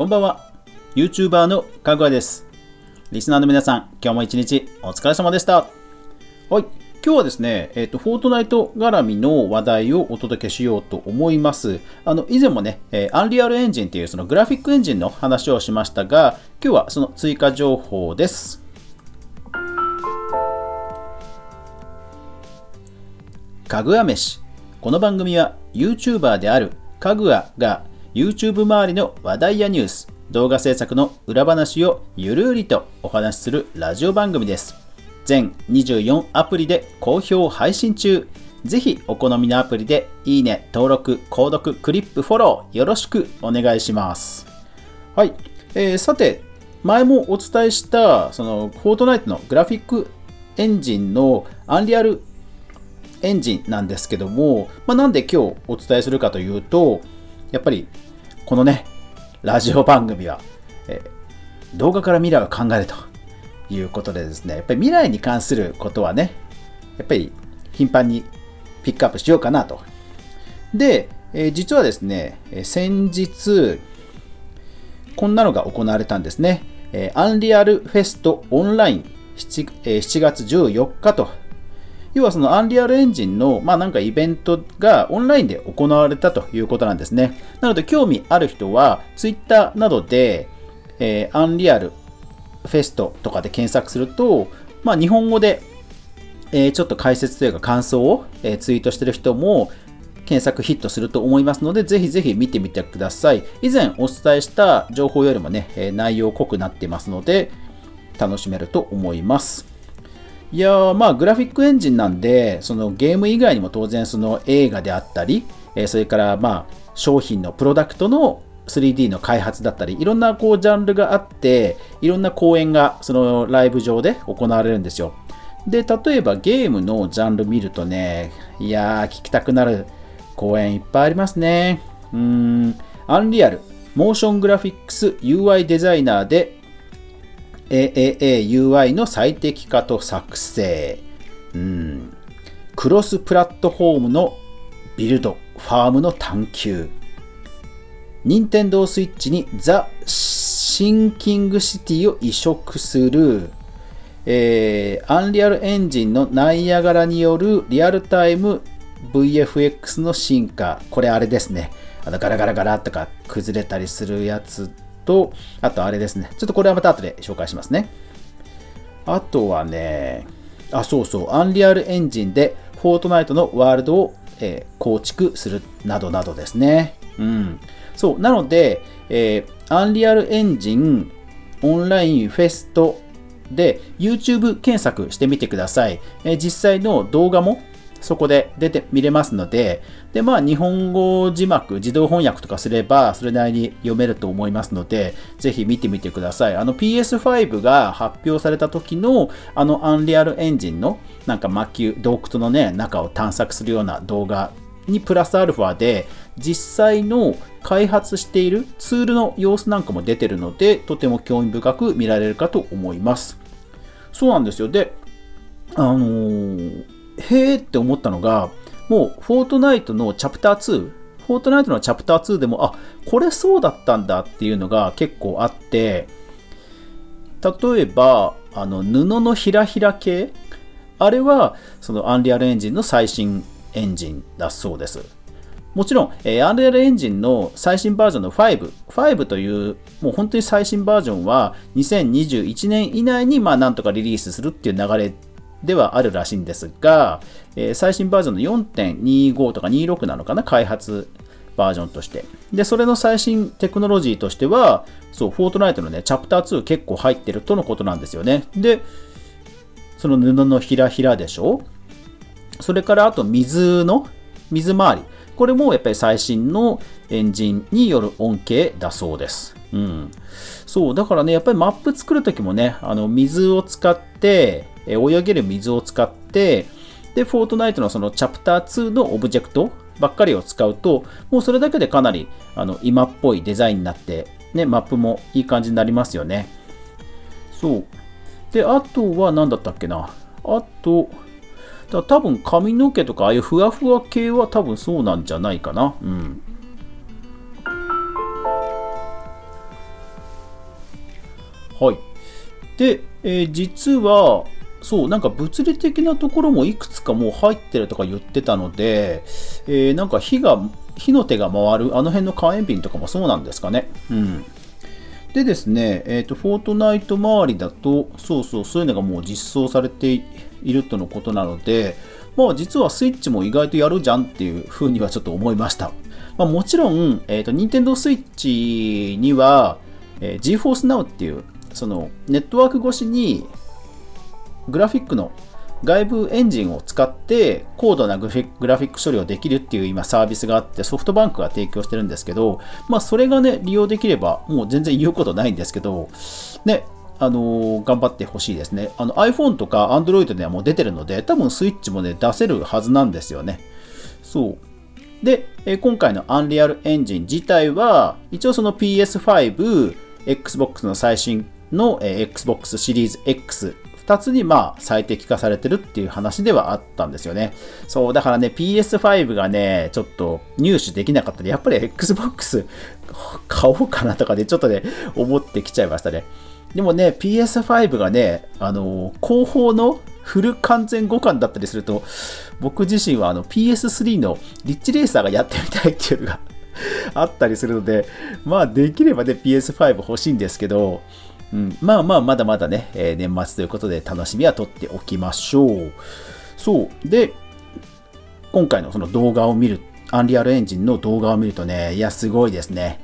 こんばんは。 YouTuber のかぐわです。リスナーの皆さん、今日も一日お疲れ様でした。はい、今日はですね、フォートナイト絡みの話題をお届けしようと思います。以前もね、アンリアルエンジンっていうそのグラフィックエンジンの話をしましたが、今日はその追加情報です。かぐわ飯。この番組は YouTuber であるかぐわが YouTube 周りの話題やニュース、動画制作の裏話をゆるりとお話しするラジオ番組です。全24アプリで好評配信中。ぜひお好みのアプリでいいね、登録、購読、クリップ、フォローよろしくお願いします。はい、さて前もお伝えしたそのフォートナイトのグラフィックエンジンのアンリアルエンジンなんですけども、なんで今日お伝えするかというと、やっぱりこのねラジオ番組は、動画から未来を考えると。いうことでですね、やっぱり未来に関することはね、やっぱり頻繁にピックアップしようかなと。で、実はですね、先日こんなのが行われたんですね。アンリアルフェストオンライン 7月14日と、要はそのアンリアルエンジンのなんかイベントがオンラインで行われたということなんですね。なので興味ある人は Twitter などで、アンリアルフェストとかで検索すると、日本語で、ちょっと解説というか感想を、ツイートしてる人も検索ヒットすると思いますので、ぜひぜひ見てみてください。以前お伝えした情報よりもね、内容濃くなっていますので楽しめると思います。いやー、グラフィックエンジンなんで、そのゲーム以外にも当然その映画であったり、それから商品のプロダクトの3D の開発だったり、いろんなジャンルがあって、いろんな公演がそのライブ上で行われるんですよ。で、例えばゲームのジャンル見るとね、いやー聞きたくなる公演いっぱいありますね。アンリアルモーショングラフィックス UI デザイナーで AAAUI の最適化と作成、クロスプラットフォームのビルドファームの探求、任天堂スイッチにザ・シンキングシティを移植する、アンリアルエンジンのナイアガラによるリアルタイム VFX の進化、これあれですね、ガラガラガラとか崩れたりするやつと、あとあれですね、ちょっとこれはまた後で紹介しますね。あとはね、そうそう、アンリアルエンジンでフォートナイトのワールドを、構築するなどなどですね。そうなので、アンリアルエンジンオンラインフェストで YouTube 検索してみてください。実際の動画もそこで出て見れますので、で、日本語字幕、自動翻訳とかすればそれなりに読めると思いますので、ぜひ見てみてください。PS5 が発表された時のアンリアルエンジンのなんか魔球、洞窟のね中を探索するような動画にプラスアルファで実際の開発しているツールの様子なんかも出てるので、とても興味深く見られるかと思います。そうなんですよ。で、へーって思ったのが、もうフォートナイトのチャプター2、フォートナイトのチャプター2でもこれそうだったんだっていうのが結構あって、例えば布のひらひら系、あれはそのアンリアルエンジンの最新エンジンだそうです。もちろん、アンリアルエンジンの最新バージョンの5という、もう本当に最新バージョンは2021年以内になんとかリリースするっていう流れではあるらしいんですが、最新バージョンの 4.25 とか26なのかな、開発バージョンとして。で、それの最新テクノロジーとしては、そうフォートナイトのねチャプター2結構入ってるとのことなんですよね。で、その布のひらひらでしょ、それからあと水回り、これもやっぱり最新のエンジンによる恩恵だそうです。そうだからね、やっぱりマップ作るときもね、水を使って、泳げる水を使って、で、フォートナイトのそのチャプター2のオブジェクトばっかりを使うと、もうそれだけでかなり今っぽいデザインになって、ね、マップもいい感じになりますよね。そう。で、あとは何だったっけな。あと、多分髪の毛とかああいうふわふわ系は多分そうなんじゃないかな。はい。で、実は、そう、なんか物理的なところもいくつかもう入ってるとか言ってたので、なんか火の手が回る、あの辺の火炎瓶とかもそうなんですかね。うん。でですね、フォートナイト周りだと、そういうのがもう実装されているとのことなので、まあ実はスイッチも意外とやるじゃんっていうふうにはちょっと思いました。まあ、もちろん、Nintendo Switch には、GeForce NOW っていう、そのネットワーク越しにグラフィックの外部エンジンを使って高度なグラフィック処理をできるっていう今サービスがあってソフトバンクが提供してるんですけど、まあそれがね、利用できればもう全然言うことないんですけど、ね、頑張ってほしいですね。iPhone とか Android ではもう出てるので、多分 Switch もね、出せるはずなんですよね。そう。で、今回の Unreal Engine 自体は、一応その PS5、Xbox の最新の Xbox シリーズ X、2つにまあ最適化されてるっていう話ではあったんですよね。そう、だからね、PS5 がね、ちょっと入手できなかったので、やっぱり Xbox 買おうかなとかで、ね、ちょっとね、思ってきちゃいましたね。でもね、PS5 がね、後方のフル完全互換だったりすると、僕自身はPS3 のリッチレーサーがやってみたいっていうのがあったりするので、まあできればね、PS5 欲しいんですけど、うん、まあまあまだまだね、年末ということで楽しみはとっておきましょう。そうで、今回のその動画を見る、アンリアルエンジンの動画を見るとね、いやすごいですね。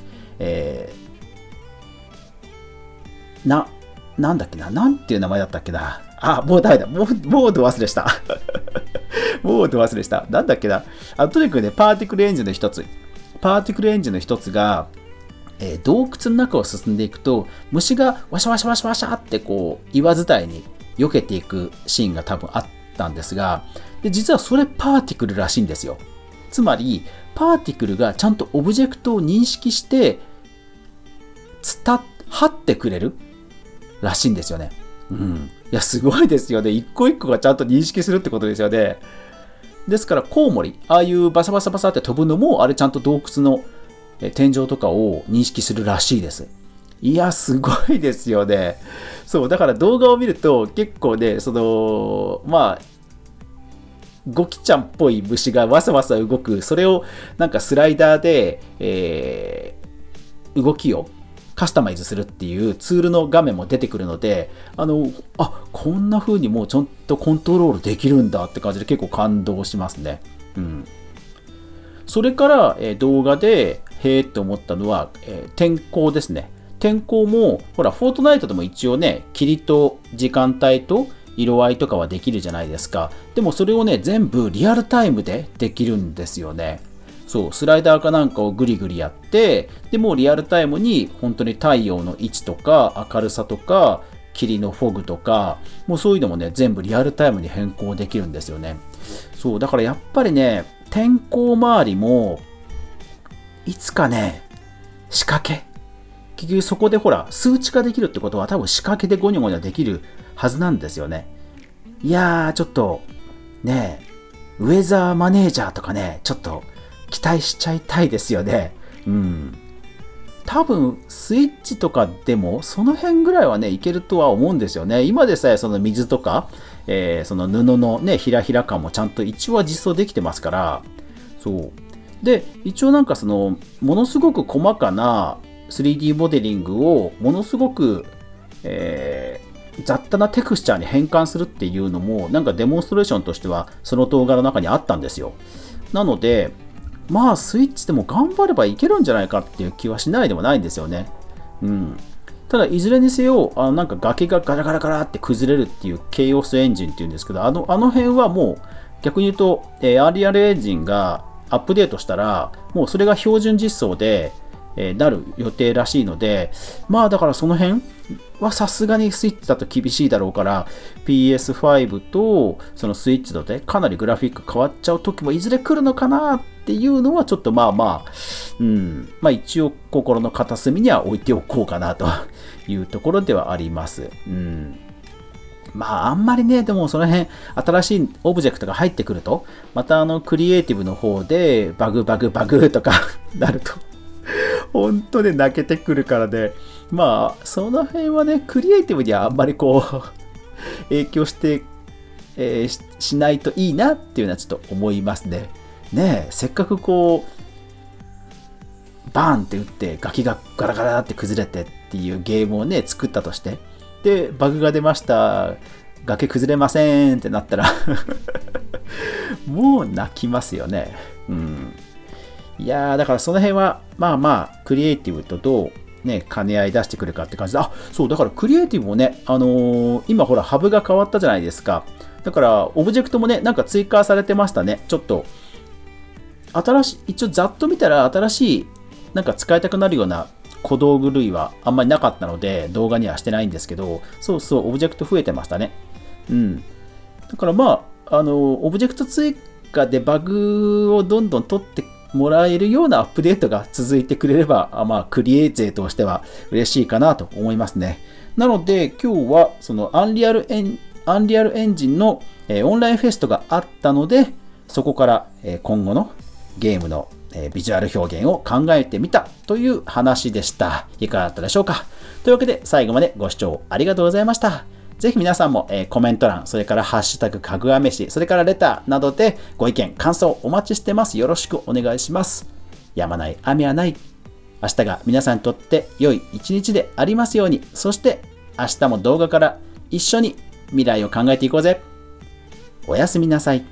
なんだっけな、なんていう名前だったっけな。あ、もうダメだ。ボード忘れした。ボード忘れした。なんだっけな。とにかくね、パーティクルエンジンの一つが、洞窟の中を進んでいくと虫がワシャワシャワシャワシャってこう岩伝いに避けていくシーンが多分あったんですが、で実はそれパーティクルらしいんですよ。つまりパーティクルがちゃんとオブジェクトを認識して張ってくれるらしいんですよね。うん。いやすごいですよね。一個一個がちゃんと認識するってことですよね。ですからコウモリ、ああいうバサバサバサって飛ぶのもあれちゃんと洞窟の天井とかを認識するらしいです。いや、すごいですよね。そう、だから動画を見ると結構ね、まあ、ゴキちゃんっぽい虫がわさわさ動く、それをなんかスライダーで、動きをカスタマイズするっていうツールの画面も出てくるので、こんな風にもうちゃんとコントロールできるんだって感じで結構感動しますね。うん。それから、動画で、へーって思ったのは、天候ですね。天候も、ほら、フォートナイトでも一応ね、霧と時間帯と色合いとかはできるじゃないですか。でもそれをね、全部リアルタイムでできるんですよね。そう、スライダーかなんかをグリグリやって、でもうリアルタイムに本当に太陽の位置とか明るさとか、霧のフォグとか、もうそういうのもね、全部リアルタイムに変更できるんですよね。そう、だからやっぱりね、天候周りもいつかね、仕掛け、結局そこでほら数値化できるってことは多分仕掛けでゴニョゴニョできるはずなんですよね。いやーちょっとね、ウェザーマネージャーとかね、ちょっと期待しちゃいたいですよね。うん。多分スイッチとかでもその辺ぐらいはねいけるとは思うんですよね。今でさえその水とか、その布のねひらひら感もちゃんと一応は実装できてますから。そうで、一応なんかそのものすごく細かな 3D モデリングをものすごく、雑多なテクスチャーに変換するっていうのもなんかデモンストレーションとしてはその動画の中にあったんですよ。なのでまあスイッチでも頑張ればいけるんじゃないかっていう気はしないでもないんですよね。うん。ただいずれにせよ、なんか崖がガラガラガラって崩れるっていうケイオスエンジンっていうんですけど、あの辺はもう逆に言うと、アンリアルエンジンがアップデートしたら、もうそれが標準実装で、なる予定らしいので、まあだからその辺はさすがにスイッチだと厳しいだろうから PS5 とそのスイッチだとね、かなりグラフィック変わっちゃう時もいずれ来るのかなっていうのはちょっとまあ一応心の片隅には置いておこうかなというところではあります。うん。まああんまりね、でもその辺新しいオブジェクトが入ってくるとまたクリエイティブの方でバグとかなると本当で泣けてくるからね、まあその辺はねクリエイティブにはあんまりこう影響して、しないといいなっていうのはちょっと思いますね。ねえ、せっかくこうバーンって打ってガキがガラガラって崩れてっていうゲームをね作ったとして、でバグが出ました、崖崩れませんってなったらもう泣きますよね。うん。いやー、だからその辺はまあまあクリエイティブとどうね兼ね合い出してくるかって感じで、あ、そうだからクリエイティブもね、今ほらハブが変わったじゃないですか。だからオブジェクトもねなんか追加されてましたね。ちょっと新しい、一応ざっと見たら新しいなんか使いたくなるような小道具類はあんまりなかったので動画にはしてないんですけど、そうそうオブジェクト増えてましたね。うん、だからまあオブジェクト追加でバグをどんどん取ってもらえるようなアップデートが続いてくれれば、まあ、クリエイティブとしては嬉しいかなと思いますね。なので今日はそのアンリアルエンジンの、オンラインフェストがあったので、そこから、今後のゲームの、ビジュアル表現を考えてみたという話でした。いかがだったでしょうか。というわけで最後までご視聴ありがとうございました。ぜひ皆さんもコメント欄、それからハッシュタグかぐわ飯、それからレターなどでご意見、感想お待ちしてます。よろしくお願いします。やまない雨はない。明日が皆さんにとって良い一日でありますように。そして明日も動画から一緒に未来を考えていこうぜ。おやすみなさい。